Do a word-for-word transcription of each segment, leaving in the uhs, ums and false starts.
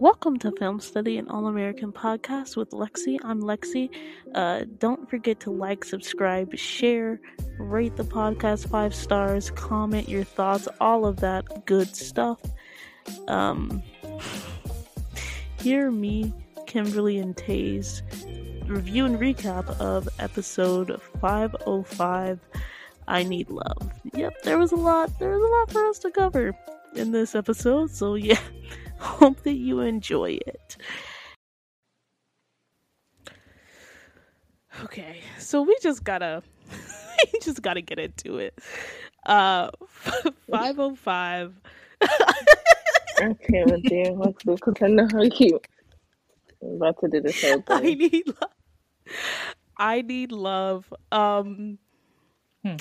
Welcome to Film Study, an All-American podcast with Lexi. I'm Lexi. Uh, don't forget to like, subscribe, share, rate the podcast five stars, comment your thoughts, all of that good stuff. Um, hear me, Kimberly, and Tay's review and recap of episode five oh five, I Need Love. Yep, there was a lot. There was a lot for us to cover in this episode, so yeah. Hope that you enjoy it. Okay, so we just gotta we just gotta get into it. Uh five oh five. I can't with you. Let's do because I know how you I'm about to do this whole thing. I need love. I need love. Um hmm.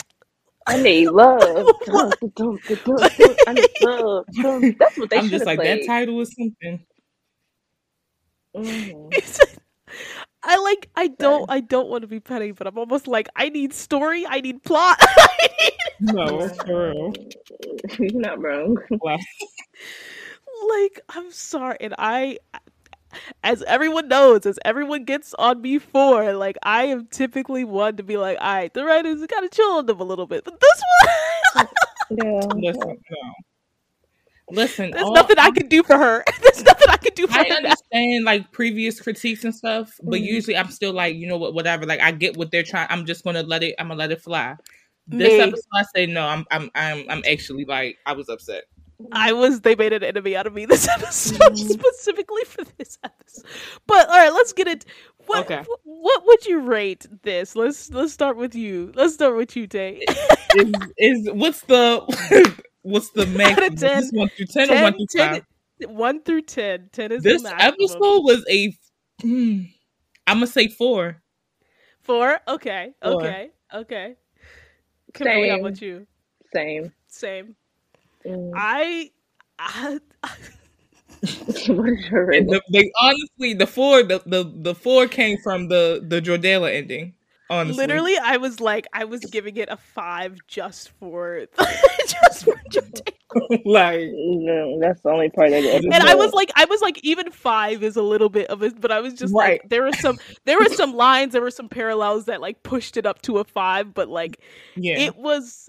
I need love. I need love. That's what they I'm just like, played. That title is something. Mm-hmm. I like, I don't, I don't want to be petty, but I'm almost like, I need story, I need plot. I need... No, for real. You're not wrong. Like, I'm sorry. And I, as everyone knows, as everyone gets on me for, like, I am typically one to be like, all right, the writers gotta chill on them a little bit, but this one, yeah. listen, no. listen, there's all... nothing I can do for her. There's nothing I can do for I her. I understand now. Like previous critiques and stuff, but mm-hmm. usually I'm still like, you know what, whatever. Like I get what they're trying. I'm just gonna let it. I'm gonna let it fly. This me. episode, I say no. I'm, I'm, I'm, I'm actually like, I was upset. I was, they made an enemy out of me this episode, specifically for this episode. But, all right, let's get it. What okay. what, what would you rate this? Let's let's start with you. Let's start with you, Tay. is, is, what's the, what's the max? Out of ten, one through ten, ten or one through ten, five? one through ten. ten is this the maximum. This episode was a, mm, I'm going to say four. Four? Okay. Four. Okay. Okay. Can Same. I how about you? Same. Same. Mm. I, I, I... the, they, honestly, the four, the, the, the four came from the, the Jordayla ending. Honestly, literally, I was like, I was giving it a five just for, just for Jordayla. Like, no, that's the only part I did. And I was like, I was like, even five is a little bit of it, but I was just right. like, there were some, there were some lines, there were some parallels that like pushed it up to a five, but like, yeah. it was.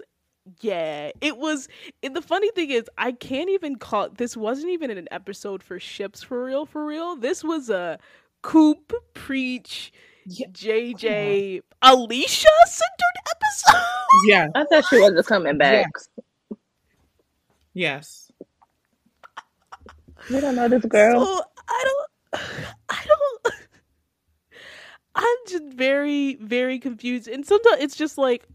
Yeah, it was. And the funny thing is, I can't even call this wasn't even an episode for ships for real, for real. This was a Coop, Preach, yeah. J J, oh Alicia centered episode. Yeah, I thought she wasn't coming back. Yeah. Yes, we don't know this girl. So I don't. I don't. I'm just very, very confused, and sometimes it's just like.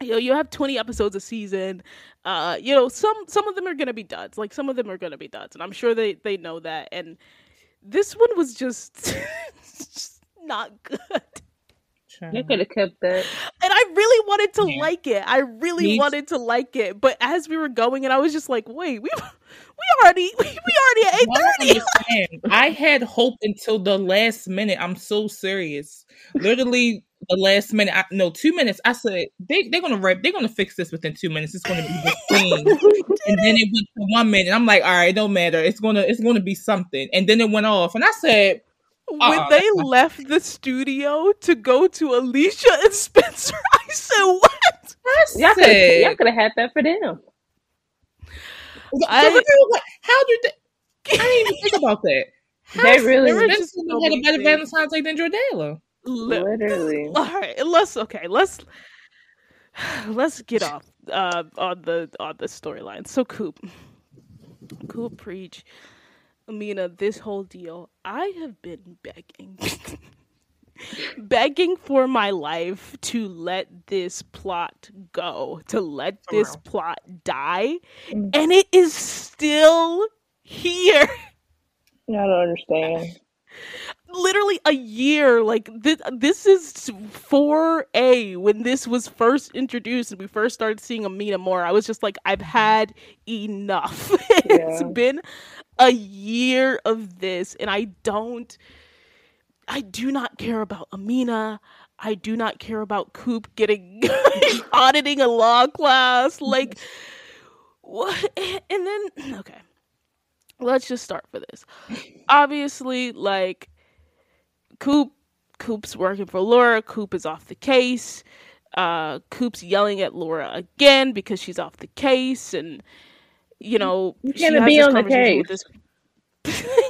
You know, you have twenty episodes a season. Uh, you know, some some of them are gonna be duds. Like some of them are gonna be duds, and I'm sure they, they know that. And this one was just, just not good. You could have kept that. And I really wanted to yeah. like it. I really Me wanted to like it. But as we were going, and I was just like, wait, we we already we, we already at eight thirty. I had hope until the last minute. I'm so serious. Literally. The last minute, I, no, two minutes. I said they they're gonna rip, they're gonna fix this within two minutes. It's gonna be this thing, and then it went to one minute. I'm like, all right, it don't matter. It's gonna it's gonna be something, and then it went off. And I said, uh-uh, when they left thing. the studio to go to Alicia and Spencer, I said, what? I y'all said, y'all could have had that for them. I, How did they? I didn't even think about that. How they really Spencer so had a better Valentine's Day than Jordayla. Literally. All right. Let's okay. Let's let's get off uh, on the on the storyline. So Coop, Coop, Preach, Amina. This whole deal. I have been begging, begging for my life to let this plot go, to let this Tomorrow. plot die, mm-hmm. and it is still here. I don't understand. Literally a year, like this this is four A when this was first introduced and we first started seeing Amina more. I was just like, I've had enough. Yeah. It's been a year of this, and I don't I do not care about Amina. I do not care about Coop getting auditing a law class. Like what? And then okay. let's just start for this. Obviously, like, Coop, Coop's working for Laura. Coop is off the case. Uh, Coop's yelling at Laura again because she's off the case, and you know you she has be this on conversation the case. With this.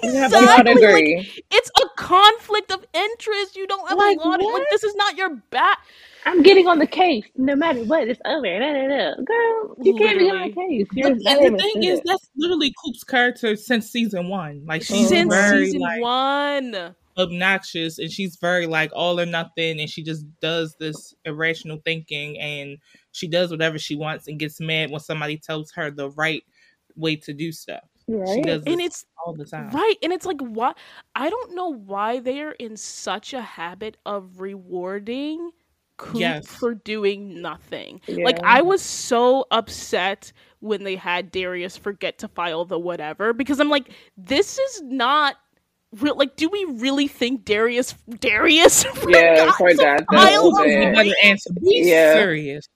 Exactly. Agree. Like, it's a conflict of interest. You don't have like, a lot of like, this is not your back. I'm getting on the case no matter what. It's over. No, no, no. Girl, you literally. Can't be on the case. You're but, and the thing is, it. That's literally Coop's character since season one. Like she's since very, season like, one. Obnoxious, and she's very like all or nothing, and she just does this irrational thinking, and she does whatever she wants and gets mad when somebody tells her the right way to do stuff. Right. She does and it's all the time. Right. And it's like, why? I don't know why they're in such a habit of rewarding Coop yes. for doing nothing. Yeah. Like, I was so upset when they had Darius forget to file the whatever, because I'm like, this is not real, like, do we really think Darius Darius yeah, forgot to file the answer? Be yeah. serious.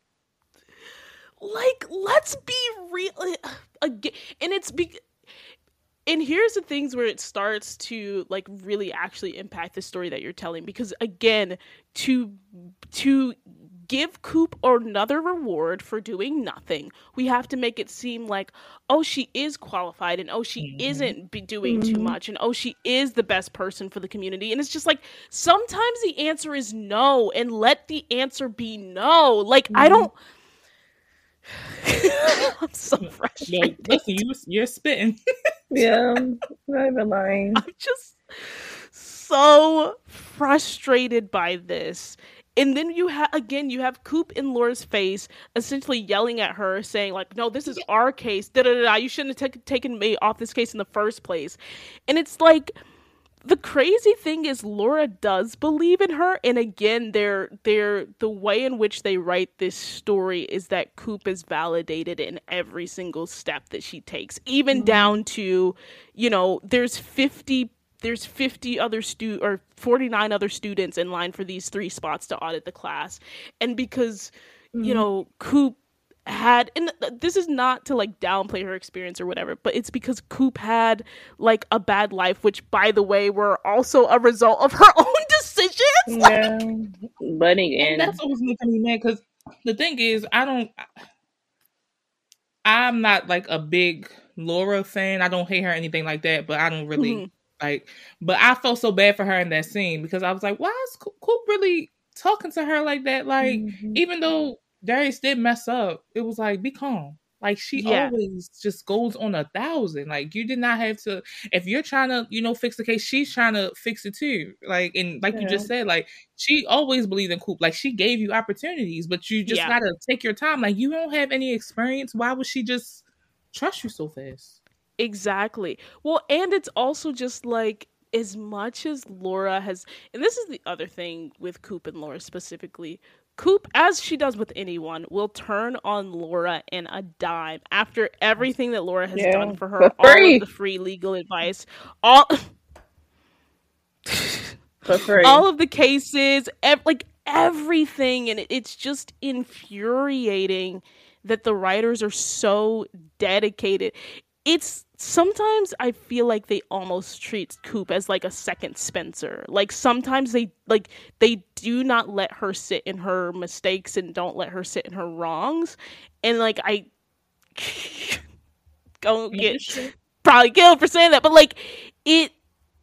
Like, let's be real again. And it's be and here's the things where it starts to like really actually impact the story that you're telling, because again, to to give Coop another reward for doing nothing, we have to make it seem like, oh, she is qualified, and oh, she mm-hmm. isn't be doing mm-hmm. too much, and oh, she is the best person for the community. And it's just like, sometimes the answer is no, and let the answer be no. Like, mm-hmm. I don't I'm so frustrated. No, listen, you, you're spitting. Yeah, I'm not even lying. I'm just so frustrated by this. And then you have, again, you have Coop in Laura's face essentially yelling at her, saying like, no, this is our case. Da da da. You shouldn't have t- taken me off this case in the first place. And it's like, the crazy thing is Laura does believe in her. And again, they're, they're, the way in which they write this story is that Coop is validated in every single step that she takes, even mm-hmm. down to, you know, there's fifty There's fifty other stu or forty-nine other students in line for these three spots to audit the class. And because, mm-hmm. you know, Coop had, and this is not to like downplay her experience or whatever, but it's because Coop had like a bad life, which by the way, were also a result of her own decisions. Yeah. Like, Bunny and that's always making me mad, because the thing is, I don't, I'm not like a big Laura fan. I don't hate her or anything like that, but I don't really. Mm-hmm. Like, but I felt so bad for her in that scene, because I was like, why is Coop really talking to her like that? Like, mm-hmm. even though Darius did mess up, it was like, be calm. Like, she yeah. always just goes on a thousand. Like, you did not have to, if you're trying to, you know, fix the case, she's trying to fix it too. Like, and like yeah. you just said, like, she always believed in Coop. Like, she gave you opportunities, but you just yeah. gotta take your time. Like, you don't have any experience. Why would she just trust you so fast? Exactly. Well, and it's also just like, as much as Laura has, and this is the other thing with Coop and Laura specifically, Coop, as she does with anyone, will turn on Laura in a dime after everything that Laura has yeah, done for her, for all of the free legal advice, all for free. All of the cases, ev- like everything, and it's just infuriating that the writers are so dedicated. It's sometimes I feel like they almost treat Coop as like a second Spencer. Like, sometimes they like they do not let her sit in her mistakes and don't let her sit in her wrongs. And like, I don't get probably killed for saying that, but like it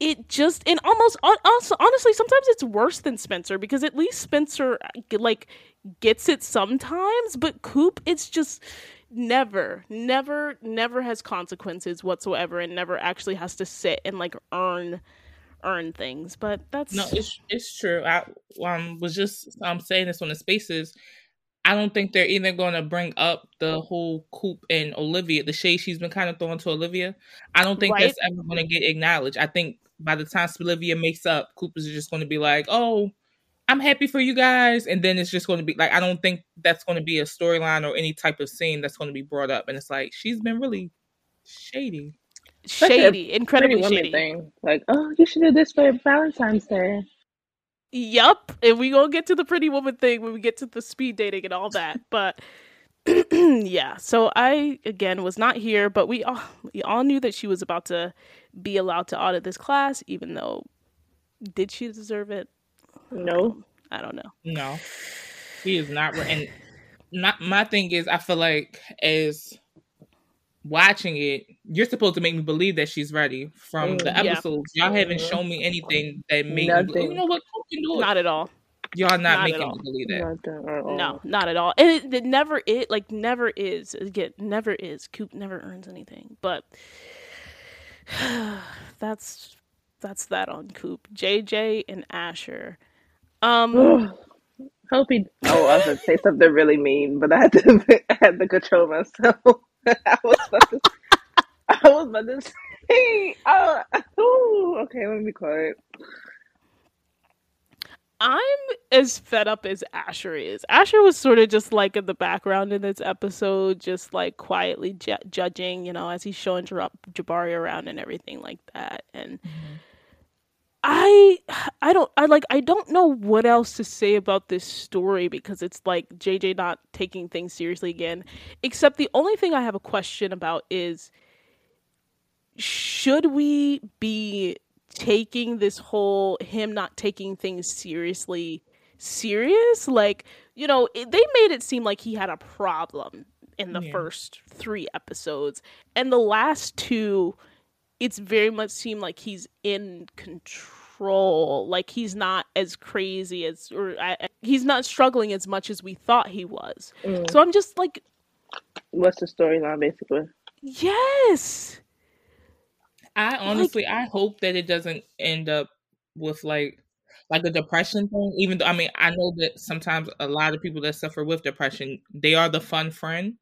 it just and almost also honestly sometimes it's worse than Spencer, because at least Spencer like gets it sometimes, but Coop, it's just never never never has consequences whatsoever, and never actually has to sit and like earn earn things. But that's no it's it's true. I um, was just um saying this on the spaces. I don't think they're even going to bring up the whole Coop and Olivia, the shade she's been kind of throwing to Olivia. I don't think right? that's ever going to get acknowledged. I think by the time Olivia makes up, Coop is just going to be like, oh, I'm happy for you guys. And then it's just going to be like, I don't think that's going to be a storyline or any type of scene that's going to be brought up. And it's like, she's been really shady. Shady. Incredibly shady. Thing. Like, oh, you should do this for Valentine's Day. Yep. And we gonna get to the pretty woman thing when we get to the speed dating and all that. But Yeah, so I, again, was not here, but we all, we all knew that she was about to be allowed to audit this class, even though, did she deserve it? No. I don't know. No. She is not. And not, my thing is, I feel like as watching it, you're supposed to make me believe that she's ready from mm, the episodes. Yeah. Y'all haven't shown me anything that made Nothing. me believe. You know what? You can do it. Not at all. Y'all not, not making me believe that. Not no, not at all. And it, it never it like never is. Again, never is. Coop never earns anything. But that's that's that on Coop. J J and Asher. Um hope he Oh, I was gonna say something really mean, but I had to I had to control myself. I was about to I was about to say oh, oh okay, let me be quiet. I'm as fed up as Asher is. Asher was sort of just like in the background in this episode, just like quietly ju- judging, you know, as he's showing Jabari around and everything like that. And mm-hmm. I, I don't, I like, I don't know what else to say about this story because it's like J J not taking things seriously again. Except the only thing I have a question about is, should we be taking this whole him not taking things seriously serious? Like, you know, it, they made it seem like he had a problem in the yeah. first three episodes, and the last two it's very much seemed like he's in control, like he's not as crazy as or I, he's not struggling as much as we thought he was. mm. So I'm just like, what's the storyline basically? Yes. I honestly, like, I hope that it doesn't end up with like, like a depression thing. Even though, I mean, I know that sometimes a lot of people that suffer with depression, they are the fun friend.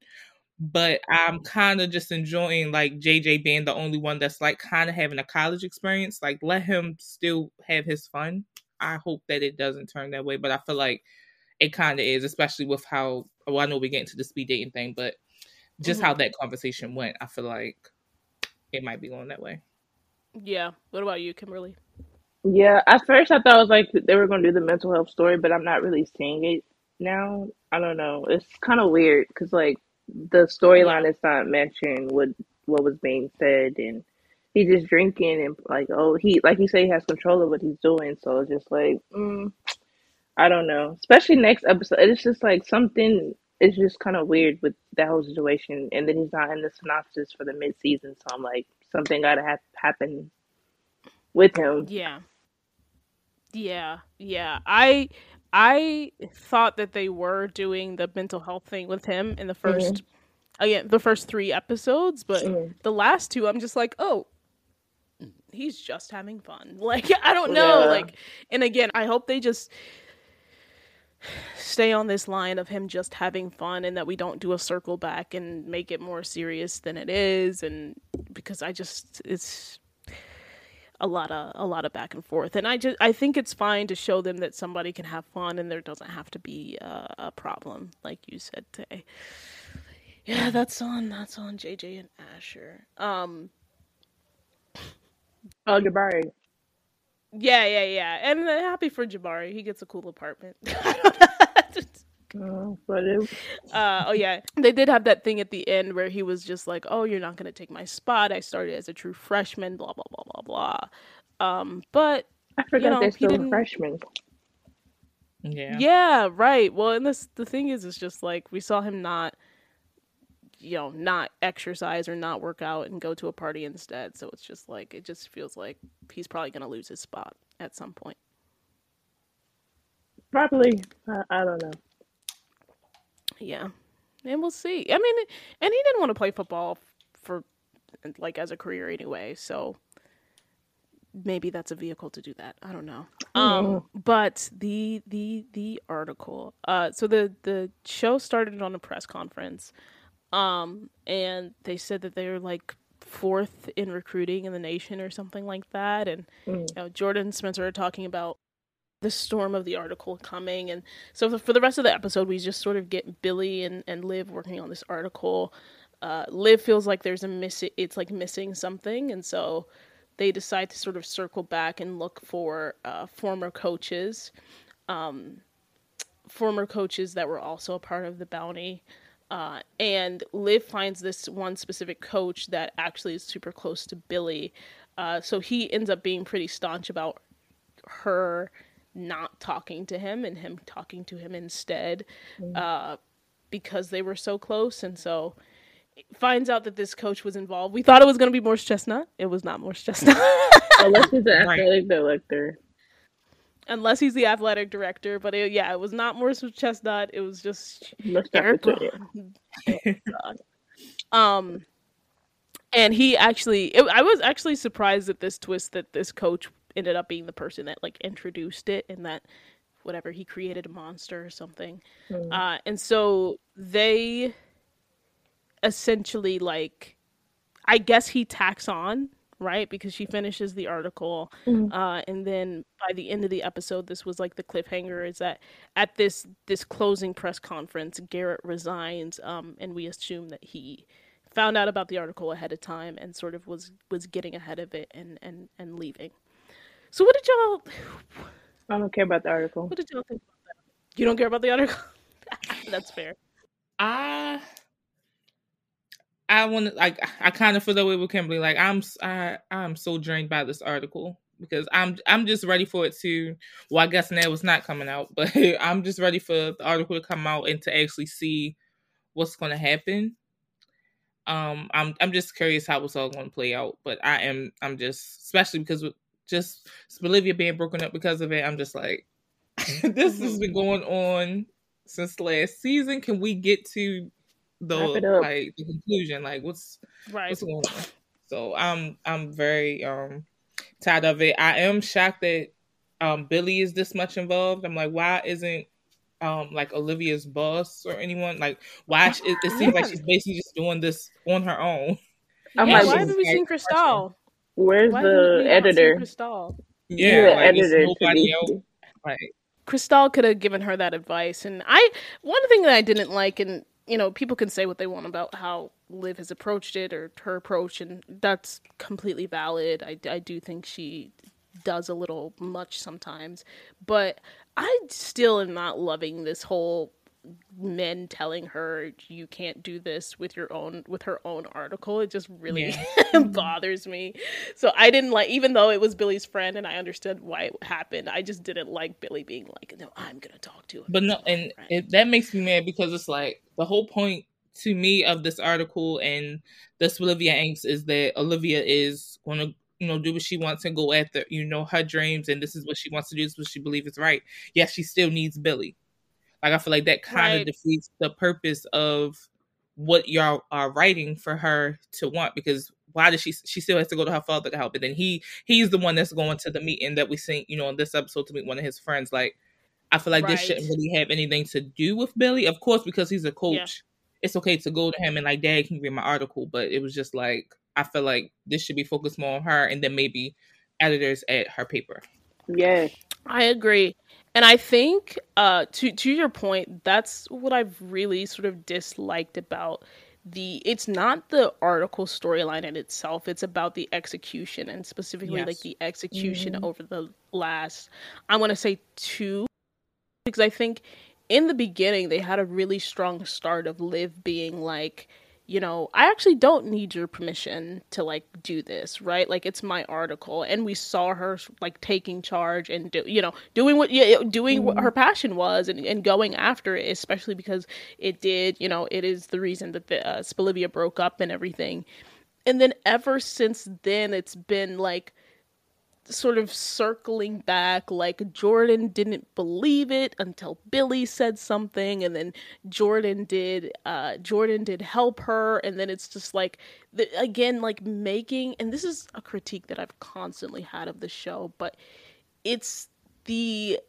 But I'm kind of just enjoying like J J being the only one that's like kind of having a college experience. Like, let him still have his fun. I hope that it doesn't turn that way. But I feel like it kind of is, especially with how, well, I know we get into the speed dating thing, but just mm-hmm. how that conversation went, I feel like it might be going that way. Yeah. What about you, Kimberly? Yeah. At first, I thought it was like they were going to do the mental health story, but I'm not really seeing it now. I don't know. It's kind of weird because, like, the storyline is not matching what what was being said, and he's just drinking and, like, oh, he, like you say, he has control of what he's doing. So it's just like, mm, I don't know. Especially next episode, it's just like something. It's just kind of weird with that whole situation. And then he's not in the synopsis for the mid-season. So I'm like, something got to ha- happen with him. Yeah. Yeah. Yeah. I I thought that they were doing the mental health thing with him in the first, mm-hmm. again, the first three episodes. But mm-hmm. the last two, I'm just like, oh, he's just having fun. Like, I don't know. Yeah. Like, and again, I hope they just stay on this line of him just having fun, and that we don't do a circle back and make it more serious than it is. And because I just, it's a lot of a lot of back and forth, and I just I think it's fine to show them that somebody can have fun and there doesn't have to be uh, a problem, like you said, Tay. Yeah, that's on that's on J J and Asher. Um, oh, Jabari. Yeah, yeah, yeah. And uh, happy for Jabari. He gets a cool apartment. oh, uh, oh, yeah. They did have that thing at the end where he was just like, oh, you're not going to take my spot. I started as a true freshman, blah, blah, blah, blah, blah. Um, but, I forgot you know, they're still freshmen. Yeah. Yeah, right. Well, and this, the thing is, it's just like we saw him not, you know, not exercise or not work out and go to a party instead. So it's just like, it just feels like he's probably going to lose his spot at some point. Probably. I, I don't know. Yeah. And we'll see. I mean, and he didn't want to play football for like as a career anyway. So maybe that's a vehicle to do that. I don't know. Um, mm. But the, the, the article, uh, so the, the show started on a press conference. Um, and they said that they were like fourth in recruiting in the nation or something like that. And mm. you know, Jordan and Spencer are talking about the storm of the article coming. And so for the rest of the episode, we just sort of get Billy and, and Liv working on this article. Uh, Liv feels like there's a miss, it's like missing something. And so they decide to sort of circle back and look for, uh, former coaches, um, former coaches that were also a part of the bounty. Uh, and Liv finds this one specific coach that actually is super close to Billy. Uh, so he ends up being pretty staunch about her not talking to him and him talking to him instead, mm-hmm. uh, because they were so close. And so it finds out that this coach was involved. We thought it was going to be Morris Chestnut. It was not Morris Chestnut. Unless he's an athletic director. Unless he's the athletic director. But it, yeah, it was not Morris Chestnut. It was just Eric. um, and he actually, it, I was actually surprised at this twist that this coach ended up being the person that like introduced it, and that whatever, he created a monster or something. Mm. Uh, and so they essentially like, I guess he tacks on, right? Because she finishes the article. Mm-hmm. Uh, and then by the end of the episode, this was like the cliffhanger, is that at this, this closing press conference, Garrett resigns. Um, and we assume that he found out about the article ahead of time and sort of was, was getting ahead of it and, and, and leaving. So what did y'all... I don't care about the article. What did y'all think about that? You don't care about the article? That's fair. I... I want to, like, I kind of feel that way with Kimberly. Like, I'm, I, I'm so drained by this article because I'm, I'm just ready for it to, well, I guess now it's not coming out, but I'm just ready for the article to come out and to actually see what's going to happen. Um, I'm, I'm just curious how it's all going to play out, but I am, I'm just, especially because with just Olivia being broken up because of it, I'm just like, this has been going on since last season. Can we get to the like the conclusion, like what's right. what's going on? So I'm I'm very um tired of it. I am shocked that um Billy is this much involved. I'm like, why isn't um like Olivia's boss or anyone, like why she, it, it seems yeah. like she's basically just doing this on her own. I'm yeah, like, why haven't we seen Crystal? Where's why the editor? Crystal? Yeah, yeah like, editor nobody else. Like Crystal could have given her that advice. And I one thing that I didn't like, and you know, people can say what they want about how Liv has approached it or her approach, and that's completely valid. I, I do think she does a little much sometimes, but I still am not loving this whole men telling her you can't do this with your own, with her own article. It just really yeah. bothers me. So I didn't like, even though it was Billy's friend and I understood why it happened, I just didn't like Billy being like, no, I'm going to talk to him. But no, and it, that makes me mad because it's like the whole point to me of this article and this Olivia angst is that Olivia is going to, you know, do what she wants and go after, you know, her dreams. And this is what she wants to do. This is what she believes is right. Yeah. She still needs Billy. Like, I feel like that kind right. of defeats the purpose of what y'all are writing for her to want, because why does she, she still has to go to her father to help. And then he, he's the one that's going to the meeting that we seen, you know, in this episode to meet one of his friends. Like, I feel like right. this shouldn't really have anything to do with Billy. Of course, because he's a coach, yeah. it's okay to go to him and like, Dad, can you read my article? But it was just like, I feel like this should be focused more on her and then maybe editors at her paper. Yeah, I agree. And I think, uh, to to your point, that's what I've really sort of disliked about the, it's not the article storyline in itself, it's about the execution, and specifically yes. like the execution mm-hmm. over the last, I want to say two, because I think in the beginning they had a really strong start of Liv being like, you know, I actually don't need your permission to like do this, right? Like it's my article, and we saw her like taking charge and do, you know, doing what yeah, doing mm-hmm. what her passion was, and, and going after it, especially because it did, you know, it is the reason that the, uh, Spolivia broke up and everything. And then ever since then, it's been like sort of circling back, like Jordan didn't believe it until Billy said something, and then Jordan did uh Jordan did help her, and then it's just like the, again, like making, and this is a critique that I've constantly had of the show, but it's the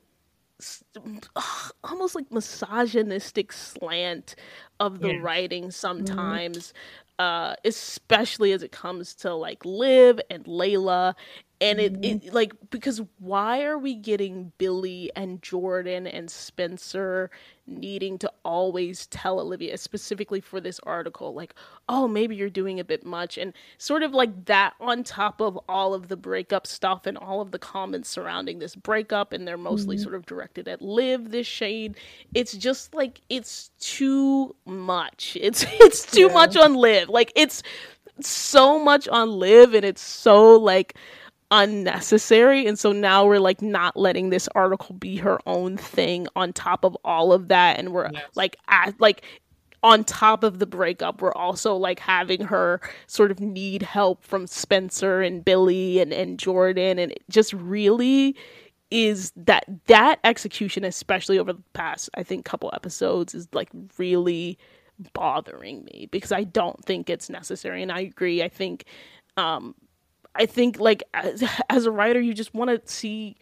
uh, almost like misogynistic slant of the yeah. writing sometimes, mm-hmm. uh especially as it comes to like Liv and Layla. And it, mm-hmm. it like, because why are we getting Billy and Jordan and Spencer needing to always tell Olivia, specifically for this article, like, oh, maybe you're doing a bit much, and sort of like that on top of all of the breakup stuff and all of the comments surrounding this breakup, and they're mostly mm-hmm. sort of directed at Liv, this shade. It's just like, it's too much. It's it's too yeah. much on Liv. Like, it's so much on Liv, and it's so like unnecessary. And so now we're like not letting this article be her own thing on top of all of that, and we're yes. like at, like on top of the breakup, we're also like having her sort of need help from Spencer and Billy and and Jordan, and it just really is that that execution, especially over the past I think couple episodes, is like really bothering me, because I don't think it's necessary. And I agree, I think um I think, like, as, as a writer, you just want to see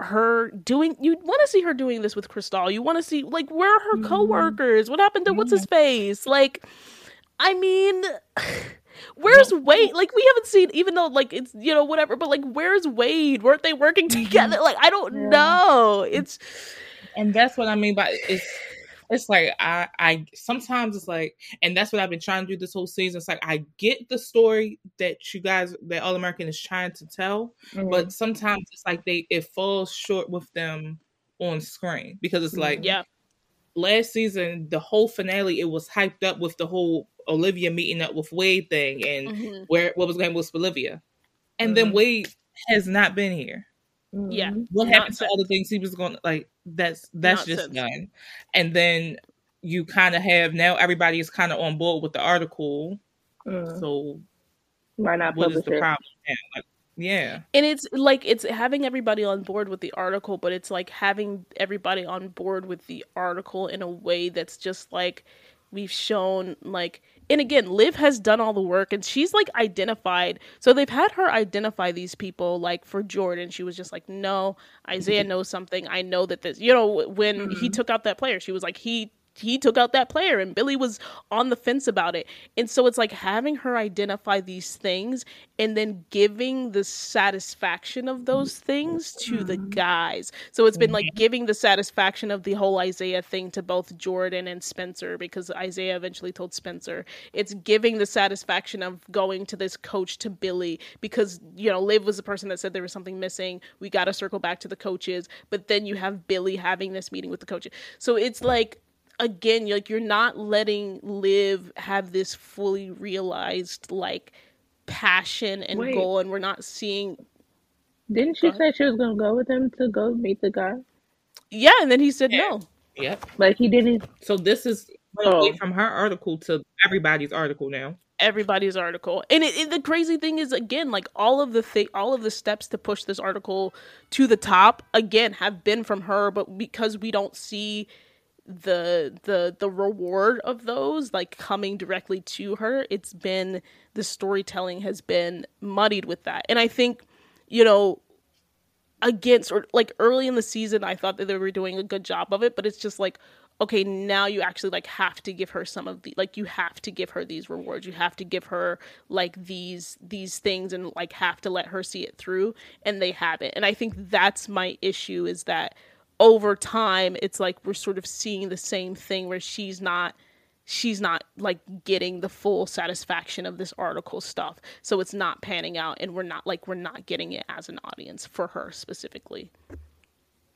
her doing... You want to see her doing this with Crystal. You want to see, like, where are her coworkers? What happened to what's-his-face? Like, I mean... Where's Wade? Like, we haven't seen, even though, like, it's, you know, whatever, but, like, where's Wade? Weren't they working together? Like, I don't yeah. know. It's... And that's what I mean by... It's It's like, I, I, sometimes it's like, and that's what I've been trying to do this whole season. It's like, I get the story that you guys, that All-American is trying to tell, mm-hmm. but sometimes it's like they, it falls short with them on screen, because it's like, yeah. last season, the whole finale, it was hyped up with the whole Olivia meeting up with Wade thing, and mm-hmm. where, what was going on with Olivia. And mm-hmm. then Wade has not been here. Yeah. What nonsense. Happened to all the things he was going to, like, that's that's nonsense. Just done. And then you kind of have, now everybody is kind of on board with the article. Mm. So why not what is the it? Problem now? Like, yeah. And it's like, it's having everybody on board with the article, but it's like having everybody on board with the article in a way that's just like, we've shown, like, and again, Liv has done all the work, and she's like identified. So they've had her identify these people. Like for Jordan, she was just like, no, Isaiah knows something. I know that this, you know, when mm-hmm. he took out that player, she was like, he, he took out that player, and Billy was on the fence about it. And so it's like having her identify these things and then giving the satisfaction of those things to the guys. So it's been like giving the satisfaction of the whole Isaiah thing to both Jordan and Spencer, because Isaiah eventually told Spencer. It's giving the satisfaction of going to this coach to Billy, because, you know, Liv was the person that said there was something missing. We got to circle back to the coaches. But then you have Billy having this meeting with the coaches. So it's like, again, you're like, you're not letting Liv have this fully realized like passion and Wait. goal, and we're not seeing. Didn't she uh, say she was gonna go with him to go meet the guy? Yeah, and then he said yeah. no. Yep. Like he didn't. So this is oh. from her article to everybody's article now. Everybody's article, and it, it, the crazy thing is, again, like all of the thi- all of the steps to push this article to the top, again, have been from her, but because we don't see the the the reward of those like coming directly to her, it's been the storytelling has been muddied with that. And I think, you know, against or like early in the season, I thought that they were doing a good job of it, but it's just like, okay, now you actually like have to give her some of the, like you have to give her these rewards, you have to give her like these these things, and like have to let her see it through, and they haven't. And I think that's my issue, is that over time, it's like we're sort of seeing the same thing where she's not, she's not like getting the full satisfaction of this article stuff. So it's not panning out, and we're not like, we're not getting it as an audience for her specifically.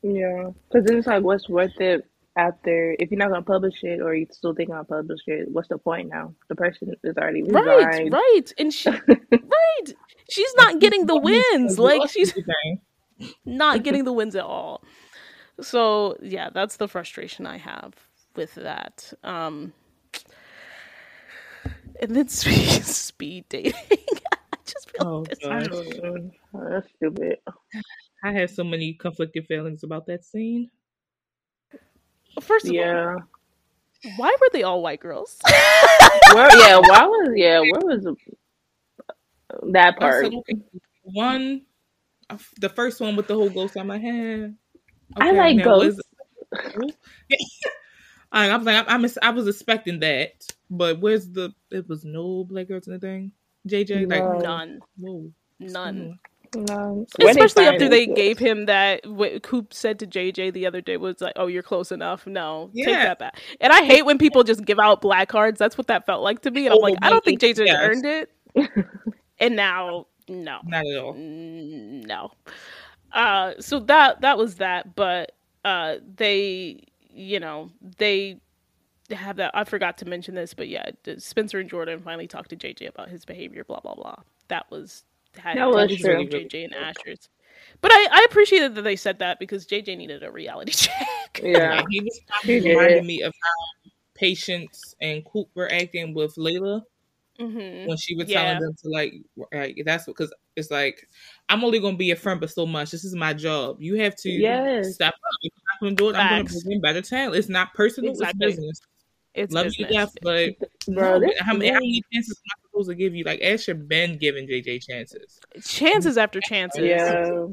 Yeah, because then it's like, what's worth it after, if you're not going to publish it, or you still think I'll publish it, what's the point now? The person is already resigned. Right, right. And she, right. She's not getting the wins. Like she's not getting the wins at all. So, yeah, that's the frustration I have with that. Um, and then speed, speed dating. I just feel oh, this. Oh, that's stupid. I have so many conflicted feelings about that scene. First of yeah. all, why were they all white girls? where, yeah, why was, yeah, where was that part? Also, one, the first one with the whole ghost on my head. Okay, I like ghosts. I was like, I'm, I'm, I was expecting that, but where's the? It was no black girls in the thing. J J, no. like none, no. none. No. Especially after they gave him that, what Coop said to J J the other day was like, oh, you're close enough. No, yeah. Take that back. And I hate when people just give out black cards. That's what that felt like to me. And I'm like, I don't think J J yes. earned it. And now, no. Not at all. No. Uh, so that that was that. But uh, they, you know, they... have that. I forgot to mention this, but yeah, Spencer and Jordan finally talked to J J about his behavior, blah blah blah. That was had that was true. J J and Asher's. But I, I appreciated that they said that because J J needed a reality check. Yeah, he was he reminded me of how Patience and Coop were acting with Layla mm-hmm. when she was yeah. telling them to like, like that's because it's like I'm only gonna be a friend, but so much. This is my job. You have to yes. step up. I'm gonna present by the tail. It's not personal. Exactly. It's business. It's love business. You, Jeff, but bro, no, how, many, how many chances am I supposed to give you? Like, Asher been giving J J chances. Chances after chances. Yeah.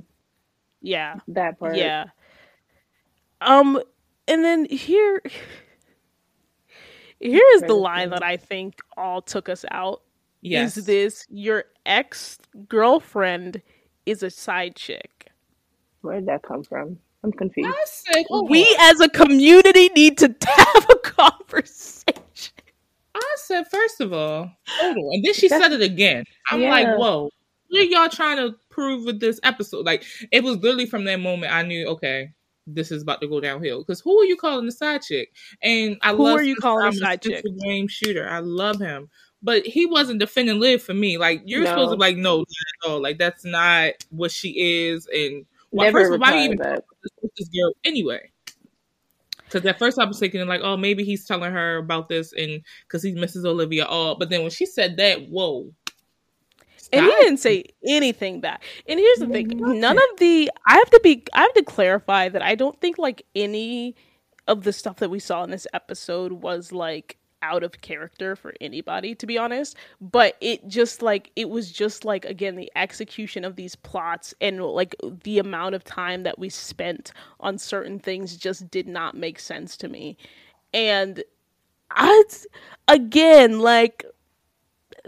Yeah. That part. Yeah. Um, and then here, here is the line that I think all took us out. Yes. Is this, your ex-girlfriend is a side chick. Where'd that come from? I'm confused. Said, oh, we what? As a community need to have a conversation. I said, first of all, hold on. And then she That's, said it again. I'm yeah. like, whoa, what are y'all trying to prove with this episode? Like, it was literally from that moment I knew, okay, this is about to go downhill. Because who are you calling the side chick? And I who love are you calling the side chick? Game shooter. I love him. But he wasn't defending Liv for me. Like, you're no. supposed to be like, no, not at all. Like, that's not what she is. And well, never first of all, why you even talk to this girl anyway? Because at first I was thinking like, oh, maybe he's telling her about this, and because he misses Olivia all. But then when she said that, whoa! Stop. And he didn't say anything back. And here's the thing: none of the I have to be I have to clarify that I don't think like any of the stuff that we saw in this episode was like out of character for anybody, to be honest, but it just like it was just like again the execution of these plots and like the amount of time that we spent on certain things just did not make sense to me. And I again like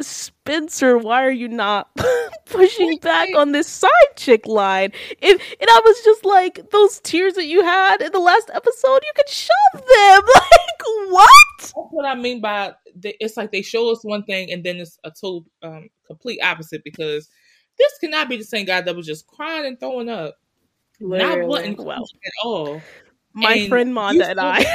Spencer, why are you not pushing back on this side chick line? And, and I was just like, those tears that you had in the last episode, you could shove them. Like, what? That's what I mean by the, it's like they show us one thing and then it's a total um, complete opposite, because this cannot be the same guy that was just crying and throwing up. Literally. Not wanting well, at all. My and friend Manda and I.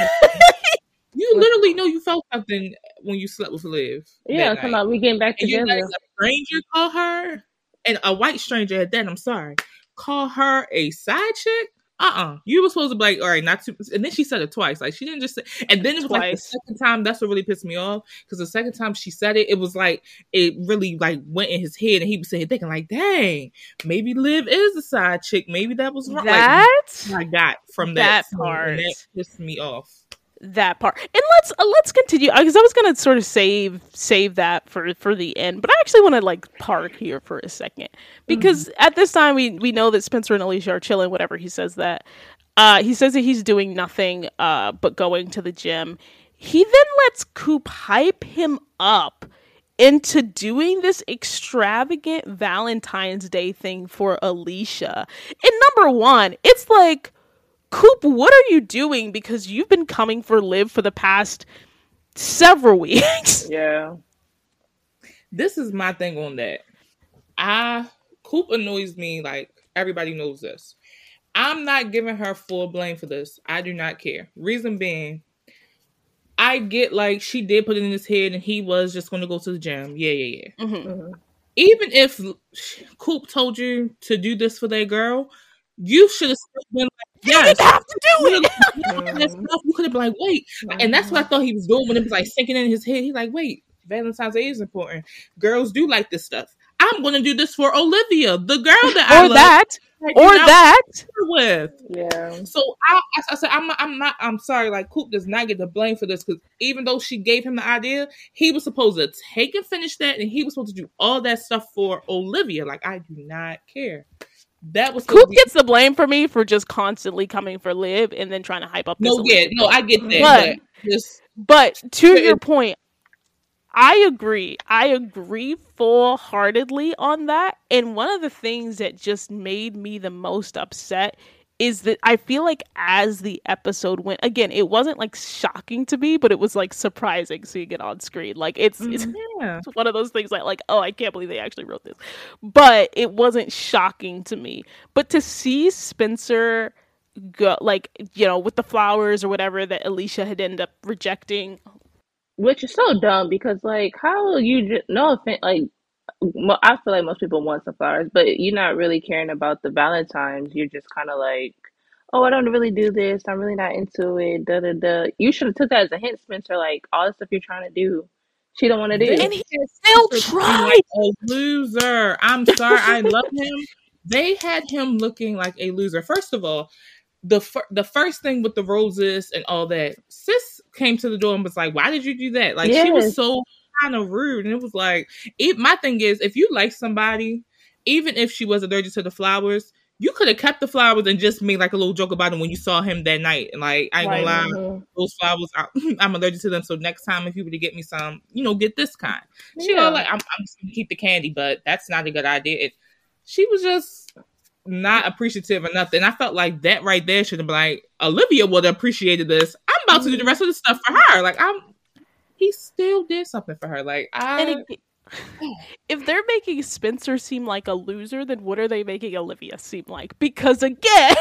You literally know you felt something when you slept with Liv. Yeah, come on, we getting back together. And you guys, a stranger call her, and a white stranger at that, I'm sorry, call her a side chick? Uh-uh. You were supposed to be like, all right, not too... And then she said it twice. Like, she didn't just say... And then it was twice. Like the second time, that's what really pissed me off, because the second time she said it, it was like, it really, like, went in his head, and he was sitting thinking, like, dang, maybe Liv is a side chick. Maybe that was wrong. That? Like, I got from that, that part. That pissed me off. That part. And let's uh, let's continue, because I was gonna sort of save save that for for the end, but I actually want to like park here for a second, because mm-hmm. at this time we we know that Spencer and Alicia are chilling, whatever. He says that uh he says that he's doing nothing uh but going to the gym. He then lets Coop hype him up into doing this extravagant Valentine's Day thing for Alicia. And number one, it's like, Coop, what are you doing? Because you've been coming for Liv for the past several weeks. Yeah. This is my thing on that. I Coop annoys me, like, everybody knows this. I'm not giving her full blame for this. I do not care. Reason being, I get, like, she did put it in his head and he was just going to go to the gym. Yeah, yeah, yeah. Mm-hmm. Mm-hmm. Even if Coop told you to do this for that girl, you should have been like, you yes. didn't have to do it. You could have been like, wait. And that's what I thought he was doing when it was like sinking in his head. He's like, wait, Valentine's Day is important. Girls do like this stuff. I'm going to do this for Olivia, the girl that I or love. That, like, or that. With. Yeah. So I, I, I said, I'm, I'm not, I'm sorry. Like, Coop does not get the blame for this, because even though she gave him the idea, he was supposed to take and finish that. And he was supposed to do all that stuff for Olivia. Like, I do not care. That was Coop be- gets the blame for me for just constantly coming for Liv and then trying to hype up. No, yeah, no, I get that. But, but, just, but to your point, I agree. I agree full-heartedly on that. And one of the things that just made me the most upset is that I feel like as the episode went, again, it wasn't like shocking to me, but it was like surprising seeing it on screen. Like it's, it's, yeah. it's one of those things like, like, oh, I can't believe they actually wrote this. But it wasn't shocking to me. But to see Spencer go, like, you know, with the flowers or whatever that Alicia had ended up rejecting. Which is so dumb because, like, how you just, no offense, like, I feel like most people want some flowers, but you're not really caring about the Valentines. You're just kind of like, oh, I don't really do this. I'm really not into it. Da da da. You should have took that as a hint, Spencer. Like, all the stuff you're trying to do, she don't want to do. And he still tried. A loser. I'm sorry. I love him. They had him looking like a loser. First of all, the fir- the first thing with the roses and all that, sis came to the door and was like, "Why did you do that?" Like, yes. She was so kind of rude, and it was like, it, my thing is, if you like somebody, even if she was allergic to the flowers, you could have kept the flowers and just made like a little joke about him when you saw him that night. And like, I ain't right. gonna lie, mm-hmm. those flowers, I, I'm allergic to them. So next time, if you were to get me some, you know, get this kind. Yeah. She was like, I'm, I'm just gonna keep the candy, but that's not a good idea. It, she was just not appreciative enough, and I felt like that right there should have been like, Olivia would have appreciated this. I'm about mm-hmm. to do the rest of the stuff for her. Like, I'm. He still did something for her. Like, I. And it, if they're making Spencer seem like a loser, then what are they making Olivia seem like? Because again,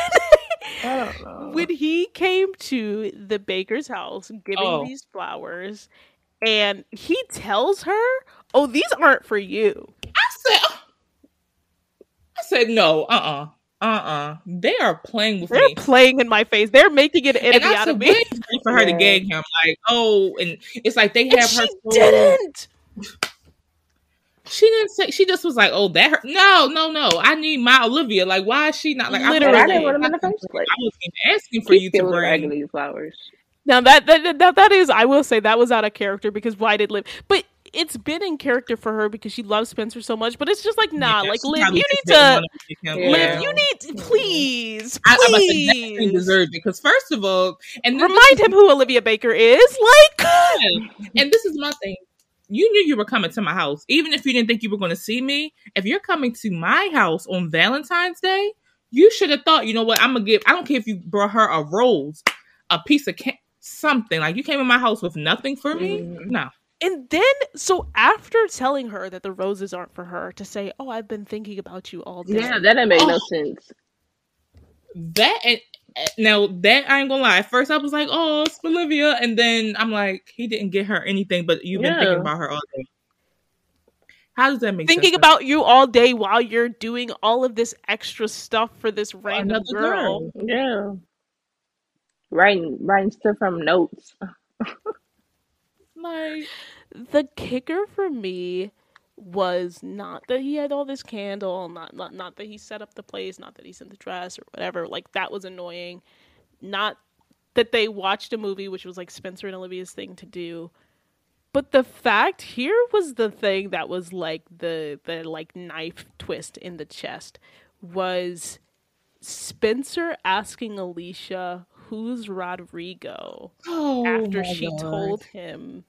I don't know. When he came to the baker's house giving oh. these flowers, and he tells her, "Oh, these aren't for you." I said, "I said no, uh, uh-uh. uh." Uh-uh. They are playing with They're me. They're playing in my face. They're making it enemy out of me. For her yeah. to gag him. Like, oh, and it's like they and have she her she didn't. She didn't say, she just was like, oh, that hurt. No, no, no. I need my Olivia. Like, why is she not like, literally, I, I didn't want him in the first place. I was asking for she you to bring these flowers. Now that, that that that is, I will say that was out of character because why did Liv, but it's been in character for her because she loves Spencer so much, but it's just like, nah, yeah, like, Liv, you need to, to yeah. Liv, you need to, please, please. I, I must have definitely deserved it, because first of all, and remind him who Olivia Baker is, like, and this is my thing. You knew you were coming to my house, even if you didn't think you were going to see me. If you're coming to my house on Valentine's Day, you should have thought, you know what, I'm going to give, I don't care if you brought her a rose, a piece of ca- something, like, you came in my house with nothing for me? Mm-hmm. No. And then, so after telling her that the roses aren't for her, to say, "Oh, I've been thinking about you all day." Yeah, that didn't make oh. no sense. That and, now that I ain't gonna lie. At first, I was like, "Oh, it's Olivia," and then I'm like, "He didn't get her anything, but you've yeah. been thinking about her all day." How does that make thinking sense? Thinking about you all day while you're doing all of this extra stuff for this random girl. girl. Yeah, writing writing stuff from notes. Like, the kicker for me was not that he had all this candle, not, not not that he set up the place, not that he sent the dress or whatever. Like, that was annoying. Not that they watched a movie, which was like Spencer and Olivia's thing to do. But the fact here was the thing that was like the the like knife twist in the chest was Spencer asking Alicia, "Who's Rodrigo?" Oh, after she God. told him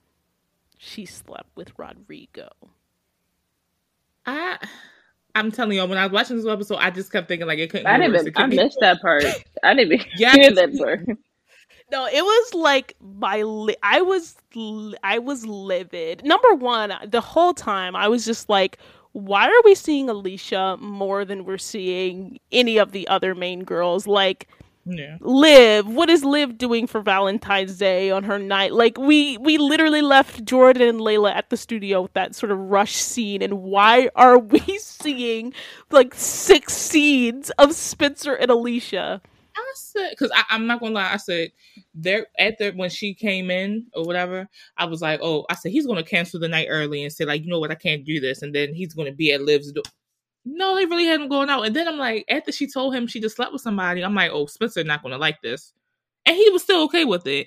she slept with Rodrigo. I, I'm telling y'all, when I was watching this episode, I just kept thinking like it couldn't. I didn't. Even, it couldn't I missed that part. I didn't even yes. hear that part. No, it was like my. Li- I was. Li- I was livid. Number one, the whole time I was just like, why are we seeing Alicia more than we're seeing any of the other main girls? Like. Yeah. Liv, what is Liv doing for Valentine's Day on her night? Like, we we literally left Jordan and Layla at the studio with that sort of rush scene, and why are we seeing like six scenes of Spencer and Alicia? I said, because I'm not gonna lie, I said there at the when she came in or whatever, I was like, oh, I said he's gonna cancel the night early and say like, you know what, I can't do this, and then he's gonna be at Liv's door. No, they really had him going out. And then I'm like, after she told him she just slept with somebody, I'm like, oh, Spencer not going to like this. And he was still okay with it.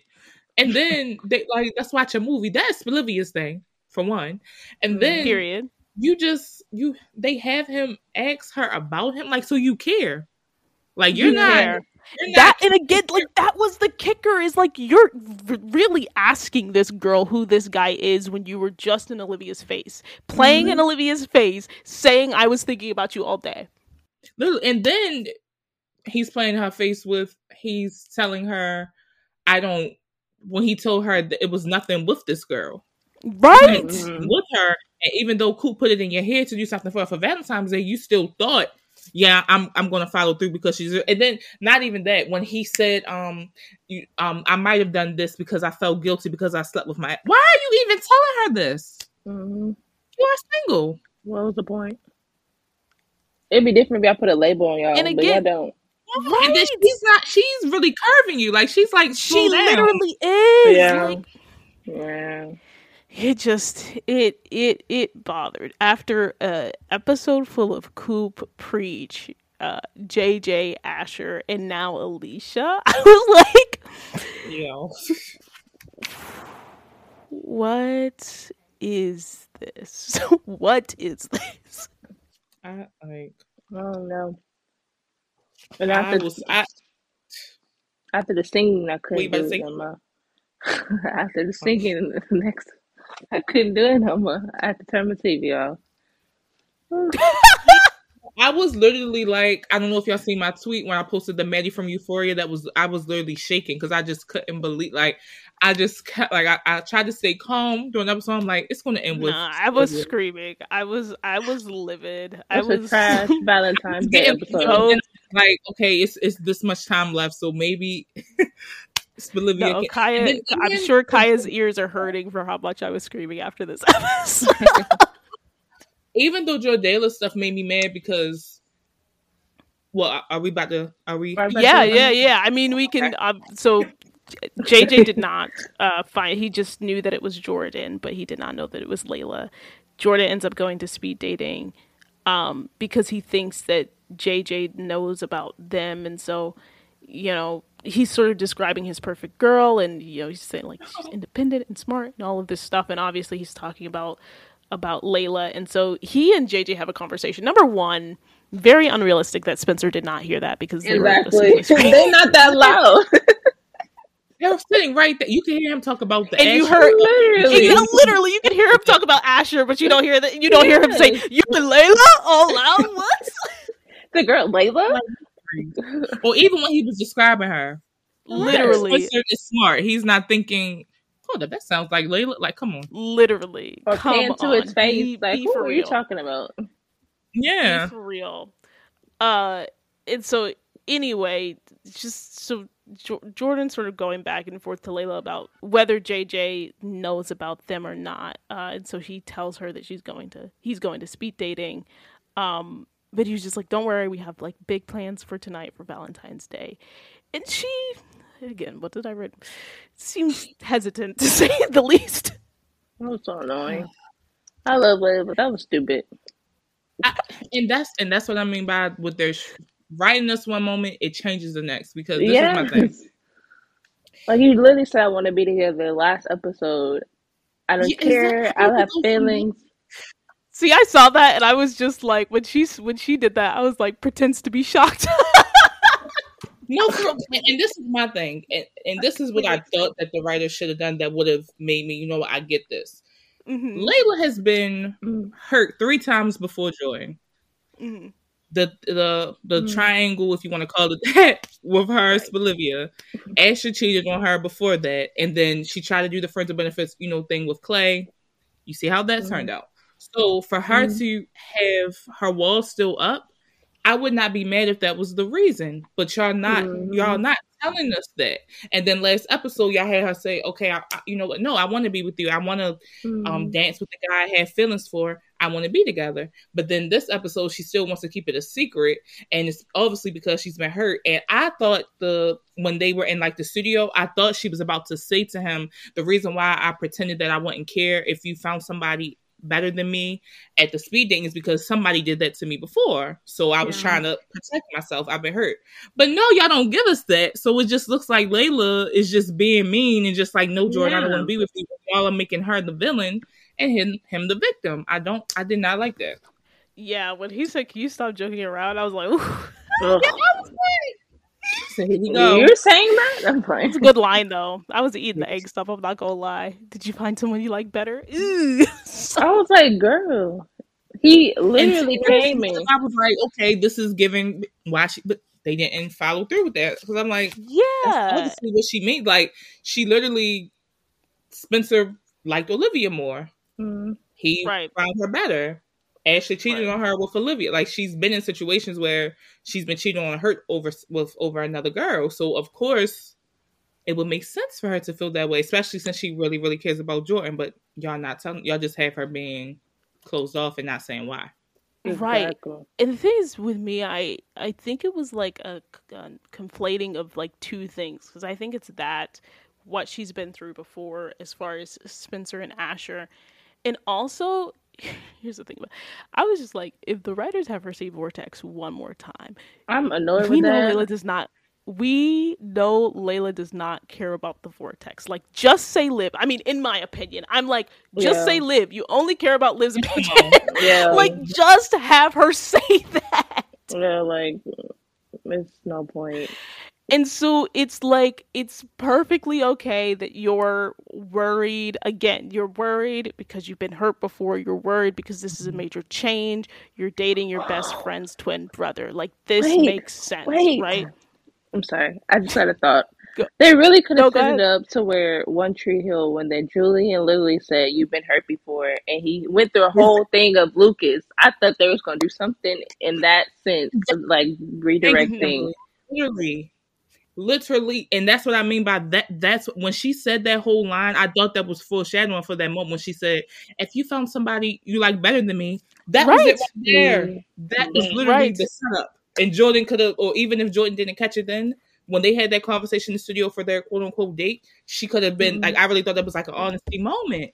And then, they like, let's watch a movie. That's Olivia's thing, for one. And then Period. you just, you they have him ask her about him. Like, so you care. Like, you're you not, care. that and again, like that was the kicker, is like you're really asking this girl who this guy is when you were just in Olivia's face, playing mm-hmm. in Olivia's face, saying I was thinking about you all day. And then he's playing her face with, he's telling her, I don't, when he told her that it was nothing with this girl. Right. Mm-hmm. With her. And even though Coop put it in your head to do something for her for Valentine's Day, you still thought, yeah, I'm I'm going to follow through because she's... And then, not even that, when he said, um, you, um, I might have done this because I felt guilty because I slept with my... Why are you even telling her this? Mm-hmm. You are single. What was the point? It'd be different if I put a label on y'all, and again, but y'all don't. Right. And then she's not... She's really curving you. Like, she's like... She down. Literally is. Yeah. Like, yeah. It just, it, it, it bothered. After an episode full of Coop, Preach, uh, J J, Asher, and now Alicia, I was like, yeah. What is this? What is this? I, like, I don't know. And after, I was, I, after the singing, I couldn't do it no more. After the singing, the next I couldn't do it no more. I had to turn the T V off. I was literally like, I don't know if y'all seen my tweet when I posted the Maddie from Euphoria. That was I was literally shaking because I just couldn't believe. Like I just kept, like I, I tried to stay calm during the episode. I'm like, it's going to end nah, with. I was with. screaming. I was I was livid. I was trash Valentine's Day episode. So, like okay, it's it's this much time left, so maybe. Olivia no, Kaya, then, I'm then, sure Kaya's ears are hurting for how much I was screaming after this episode. Even though Jordayla stuff made me mad because, well, are we about to? Are we? Are we yeah, to, yeah, yeah. I mean, we can. Um, so J J did not uh, find. He just knew that it was Jordan, but he did not know that it was Layla. Jordan ends up going to speed dating um, because he thinks that J J knows about them, and so you know. He's sort of describing his perfect girl, and you know he's saying like she's independent and smart and all of this stuff, and obviously he's talking about about Layla. And so he and J J have a conversation. Number one, very unrealistic that Spencer did not hear that because they exactly. were they're not that loud. They're sitting right there. You can hear him talk about the and Asher. You heard literally. You, literally, you can hear him talk about Asher, but you don't hear that. You don't yes. hear him say you and Layla all loud. What the girl Layla. Like, or even when he was describing her, literally, Spencer is smart. He's not thinking, "Oh, that sounds like Layla." Like, come on, literally, or come pan to on. His face, be, like, be who are you talking about? Yeah, be for real. Uh, and so anyway, just so J- Jordan sort of going back and forth to Layla about whether J J knows about them or not, uh, and so he tells her that she's going to, he's going to speed dating, um. But he was just like, don't worry, we have like big plans for tonight for Valentine's Day. And she, again, what did I read? Seems hesitant to say the least. That was so annoying. I love Layla, but that was stupid. I, and that's and that's what I mean by what they're writing us one moment, it changes the next. Because this yeah. is my thing. Like you literally said, I want to be together last episode. I don't yeah, care. Exactly. I'll have feelings. See, I saw that, and I was just like, when she when she did that, I was like, pretends to be shocked. No, girl, and this is my thing, and, and this is what I thought that the writer should have done. That would have made me, you know, I get this. Mm-hmm. Layla has been mm-hmm. hurt three times before Jordan. Mm-hmm. The the the mm-hmm. triangle, if you want to call it that, with her, Olivia, Asher cheated on her before that, and then she tried to do the friends and benefits, you know, thing with Clay. You see how that mm-hmm. turned out. So for her mm-hmm. to have her wall still up, I would not be mad if that was the reason. But y'all not mm-hmm. y'all not telling us that. And then last episode, y'all had her say, "Okay, I, I, you know what? No, I want to be with you. I want to mm-hmm. um, dance with the guy I have feelings for. I want to be together." But then this episode, she still wants to keep it a secret, and it's obviously because she's been hurt. And I thought the when they were in like the studio, I thought she was about to say to him the reason why I pretended that I wouldn't care if you found somebody better than me at the speed dating is because somebody did that to me before, so I was yeah. trying to protect myself. I've been hurt, but no, y'all don't give us that. So it just looks like Layla is just being mean and just like, no, Jordan, yeah. I don't want to be with you. Y'all are making her the villain and him, him the victim. I don't. I did not like that. Yeah, when he said, "Can you stop joking around?" I was like, "Ooh." Yeah, I was like, There you go. You're saying that? I'm fine. It's a good line, though. I was eating the egg stuff. I'm not going to lie. Did you find someone you like better? Ew. I was like, girl. He literally came in. I was like, okay, this is giving. Why she, but they didn't follow through with that. Because I'm like, yeah. That's obviously what she meant. Like, she literally, Spencer liked Olivia more. Mm-hmm. He right. found her better. Asher cheated right. on her with Olivia. Like, she's been in situations where she's been cheating on her over with over another girl. So of course, it would make sense for her to feel that way, especially since she really, really cares about Jordan. But y'all not telling y'all just have her being closed off and not saying why. Right. Exactly. And the thing is, with me, I I think it was like a, a conflating of like two things, because I think it's that what she's been through before as far as Spencer and Asher, and also. Here's the thing about I was just like, if the writers have her say vortex one more time, I'm annoyed we with know that. Layla does not we know Layla does not care about the vortex. Like, just say Liv. I mean, in my opinion, I'm like, just yeah. say Liv. You only care about Liv's opinion. Yeah. Like, just have her say that. Yeah, like, it's no point. And so it's like, it's perfectly okay that you're worried. Again, you're worried because you've been hurt before. You're worried because this is a major change. You're dating your best friend's twin brother. Like, this wait, makes sense, wait. right? I'm sorry. I just had a thought. Go. They really could have set it up to where One Tree Hill, when that Julian literally said, you've been hurt before, and he went through a whole thing of Lucas. I thought they was going to do something in that sense, like redirecting. Really? Literally, and that's what I mean by that. That's when she said that whole line. I thought that was foreshadowing for that moment when she said, "If you found somebody you like better than me," that right. was it right there. Mm-hmm. That was literally right. the setup. And Jordan could have, or even if Jordan didn't catch it, then when they had that conversation in the studio for their quote unquote date, she could have been mm-hmm. like, "I really thought that was like an honesty moment,"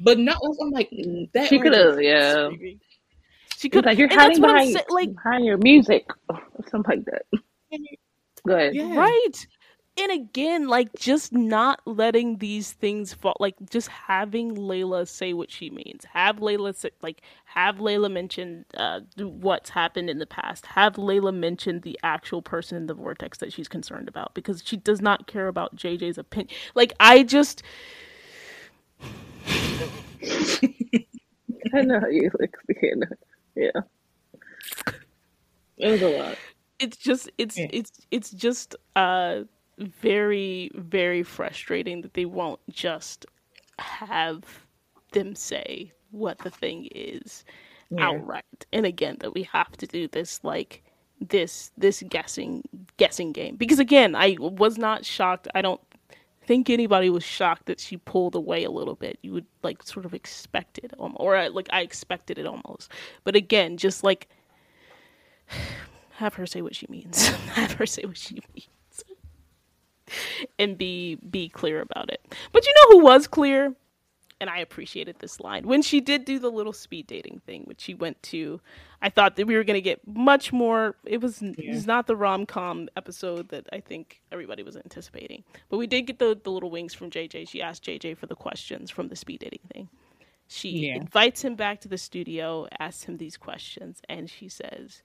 but no, I'm like, that she could have, yeah, scary. She could like, you're hiding behind, saying, like, behind your music or something like that. Good. Yeah. Right. And again, like, just not letting these things fall, like, just having Layla say what she means. Have Layla say, like, have Layla mention uh, what's happened in the past. Have Layla mention the actual person in the vortex that she's concerned about, because she does not care about J J's opinion. Like, I just I know how you look. Yeah. It was a lot. It's just, it's, yeah. it's, it's just, uh, very, very frustrating that they won't just have them say what the thing is yeah. outright. And again, that we have to do this, like, this, this guessing, guessing game. Because again, I was not shocked. I don't think anybody was shocked that she pulled away a little bit. You would, like, sort of expect it, or like, I expected it almost. But again, just like... have her say what she means. Have her say what she means. And be be clear about it. But you know who was clear? And I appreciated this line. When she did do the little speed dating thing, which she went to, I thought that we were going to get much more. It was, yeah. it was not the rom-com episode that I think everybody was anticipating. But we did get the, the little wings from J J. She asked J J for the questions from the speed dating thing. She yeah. invites him back to the studio, asks him these questions, and she says...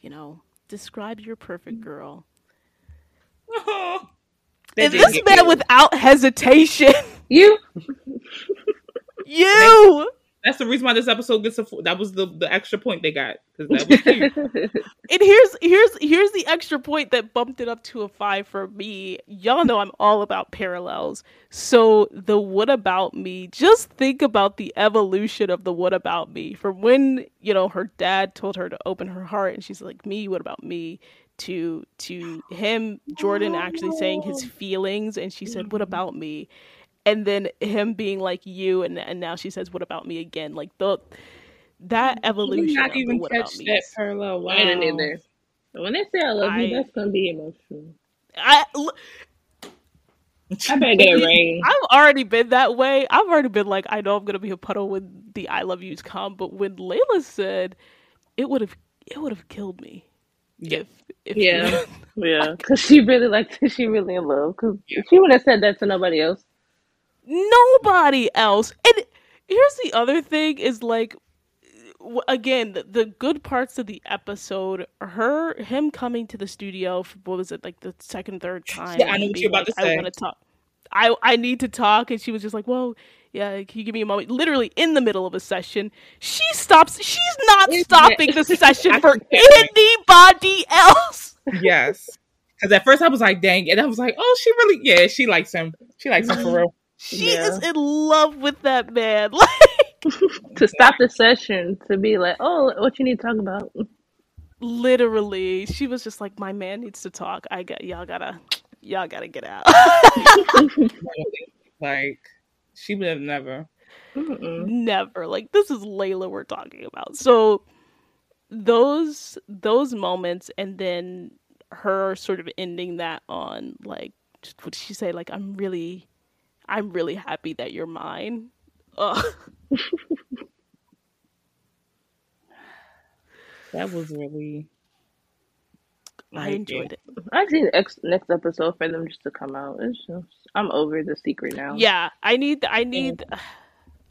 you know, describe your perfect girl. Oh, and this man, you. without hesitation, you, you. That's the reason why this episode gets a. That was the, the extra point they got. That was cute. And here's here's here's the extra point that bumped it up to a five for me. Y'all know I'm all about parallels. So the what about me? Just think about the evolution of the what about me from when, you know, her dad told her to open her heart, and she's like, me, what about me? To to him, Jordan actually saying his feelings, and she said, what about me? And then him being like, you, and and now she says, what about me again? Like, the that evolution. I did not even catch that parallel. Wow. I didn't either. When they say I love I, you, that's going to be emotional. I, I better get a ring. I've already been that way. I've already been like, I know I'm going to be a puddle when the I love yous come. But when Layla said, it would have it would have killed me. Yeah. If, if yeah. Yeah. Because she really liked it. She really in love. Because she would have said that to nobody else. Nobody else. And here's the other thing is, like, again, the, the good parts of the episode, her, him coming to the studio for, what was it, like the second, third time? Yeah, I know what you're about like, to say. I want to talk. I, I need to talk. And she was just like, whoa, yeah, can you give me a moment? Literally in the middle of a session, she stops. She's not Isn't stopping it? the session for anybody else. Yes. Because at first I was like, dang. And I was like, oh, she really, yeah, she likes him. She likes him for real. She yeah. is in love with that man. Like, to stop the session, to be like, oh, what you need to talk about? Literally. She was just like, my man needs to talk. I got, y'all gotta, y'all gotta get out. Like, she would have never. Mm-mm. Never. Like, this is Layla we're talking about. So those, those moments, and then her sort of ending that on, like, what did she say? Like, I'm really, I'm really happy that you're mine. Ugh. That was really. I enjoyed it. I see the ex- next episode for them just to come out. It's just, I'm over the secret now. Yeah, I need. I need. Yeah.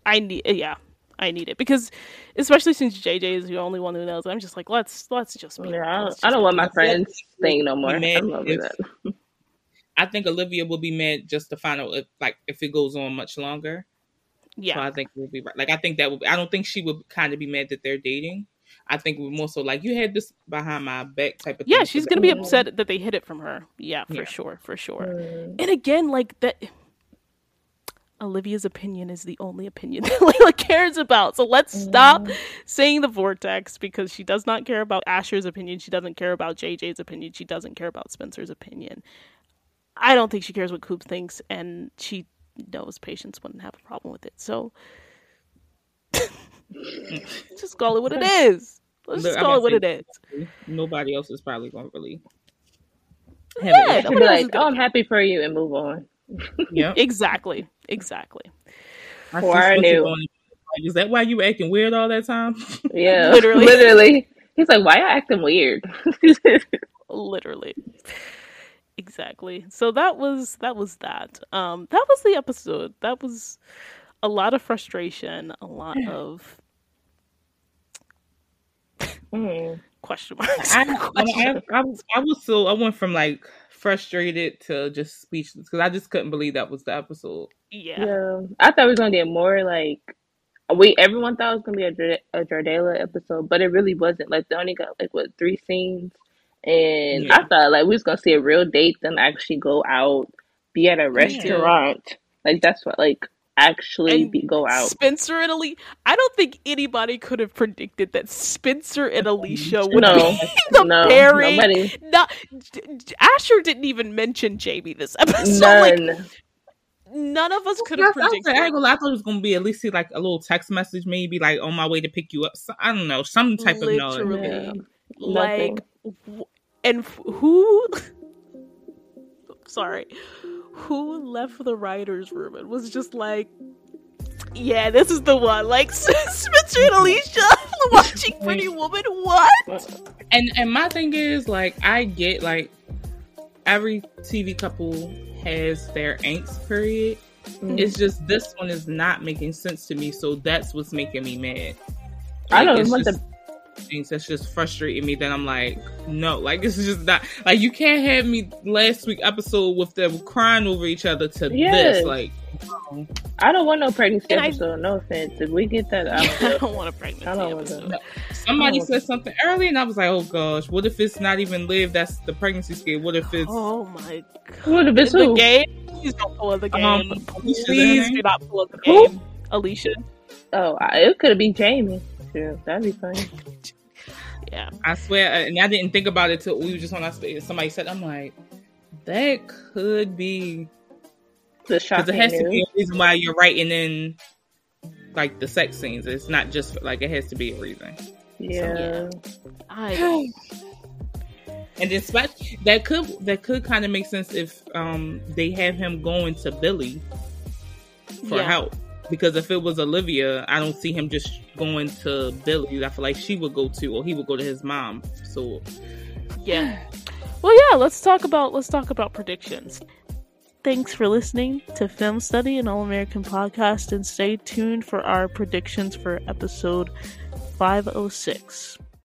I need. Yeah, I need it, because, especially since J J is the only one who knows. I'm just like, let's let's just. Be, yeah, I don't, let's just I don't want my friends thing no more. I'm over if, that. I think Olivia will be mad just to find out if, like, if it goes on much longer. Yeah, so I think we'll be right. Like, I think that will. I don't think she would kind of be mad that they're dating. I think we're more so like, you had this behind my back type of. Yeah, thing. Yeah, she's gonna be upset that they hid it from her. Yeah, for yeah. sure, for sure. Mm. And again, like that, Olivia's opinion is the only opinion that Layla cares about. So let's mm. stop saying the vortex, because she does not care about Asher's opinion. She doesn't care about J J's opinion. She doesn't care about Spencer's opinion. I don't think she cares what Coop thinks, and she. Those patients wouldn't have a problem with it. So just call it what it is. Let's Look, just call it what it is. Nobody else is probably going to really have yeah, it. Be like, oh, I'm happy for you, and move on. Yep. Exactly. Exactly. I or I knew. Is that why you were acting weird all that time? Yeah. Literally. Literally. He's like, why are you acting weird? Literally. Exactly. So that was that was that. Um, that was the episode. That was a lot of frustration, a lot of mm. question marks. I, question I, I, I, was, I was still. I went from like frustrated to just speechless, because I just couldn't believe that was the episode. Yeah, yeah. I thought we were gonna get more like we. Everyone thought it was gonna be a, Jord- a Jordayla episode, but it really wasn't. Like, they only got like what three scenes. And yeah. I thought, like, we was going to see a real date, them actually go out, be at a restaurant. Yeah. Like, that's what, like, actually be, go out. Spencer and Alicia. I don't think anybody could have predicted that Spencer and Alicia would no, be the no, pairing. Nobody. Not, Asher didn't even mention Jamie this episode. None. Like, none of us could have predicted. I, I thought it was going to be at least, like, a little text message, maybe, like, on my way to pick you up. So, I don't know, some type Literally. of knowledge. Yeah. Like, w- And f- who, sorry, who left the writer's room and was just like, yeah, this is the one. Like, Spencer and Alicia watching Pretty Woman, what? And and my thing is, like, I get, like, every T V couple has their angst period. Mm-hmm. It's just this one is not making sense to me, so that's what's making me mad. Like, I don't want the... things that's just frustrating me, that I'm like, no, like, this is just not, like, you can't have me last week episode with them crying over each other to yes. this, like, no. I don't want no pregnancy and episode, I, no offense, if we get that out, I don't want a pregnancy I don't episode want to, somebody said something early and I was like, oh gosh, what if it's not even Liv that's the pregnancy scale, what if it's oh my god, what if it's who? The game, please don't pull up the game, um, please, please do not pull up the game. Who? Alicia. Oh, I, it could have been Jamie. Yeah, that'd be funny. Yeah, I swear, and I didn't think about it till we were just on our stage. Somebody said, "I'm like, that could be the shocking because it has news. To be a reason why you're writing in like the sex scenes. It's not just like it has to be a reason." Yeah, so, yeah. I. And then that could that could kind of make sense if um they have him going to Billy for yeah. help. Because if it was Olivia, I don't see him just going to Billy. I feel like she would go to, or he would go to his mom. So, yeah. Well, yeah. Let's talk about let's talk about predictions. Thanks for listening to Film Study, an All-American podcast, and stay tuned for our predictions for episode five oh six.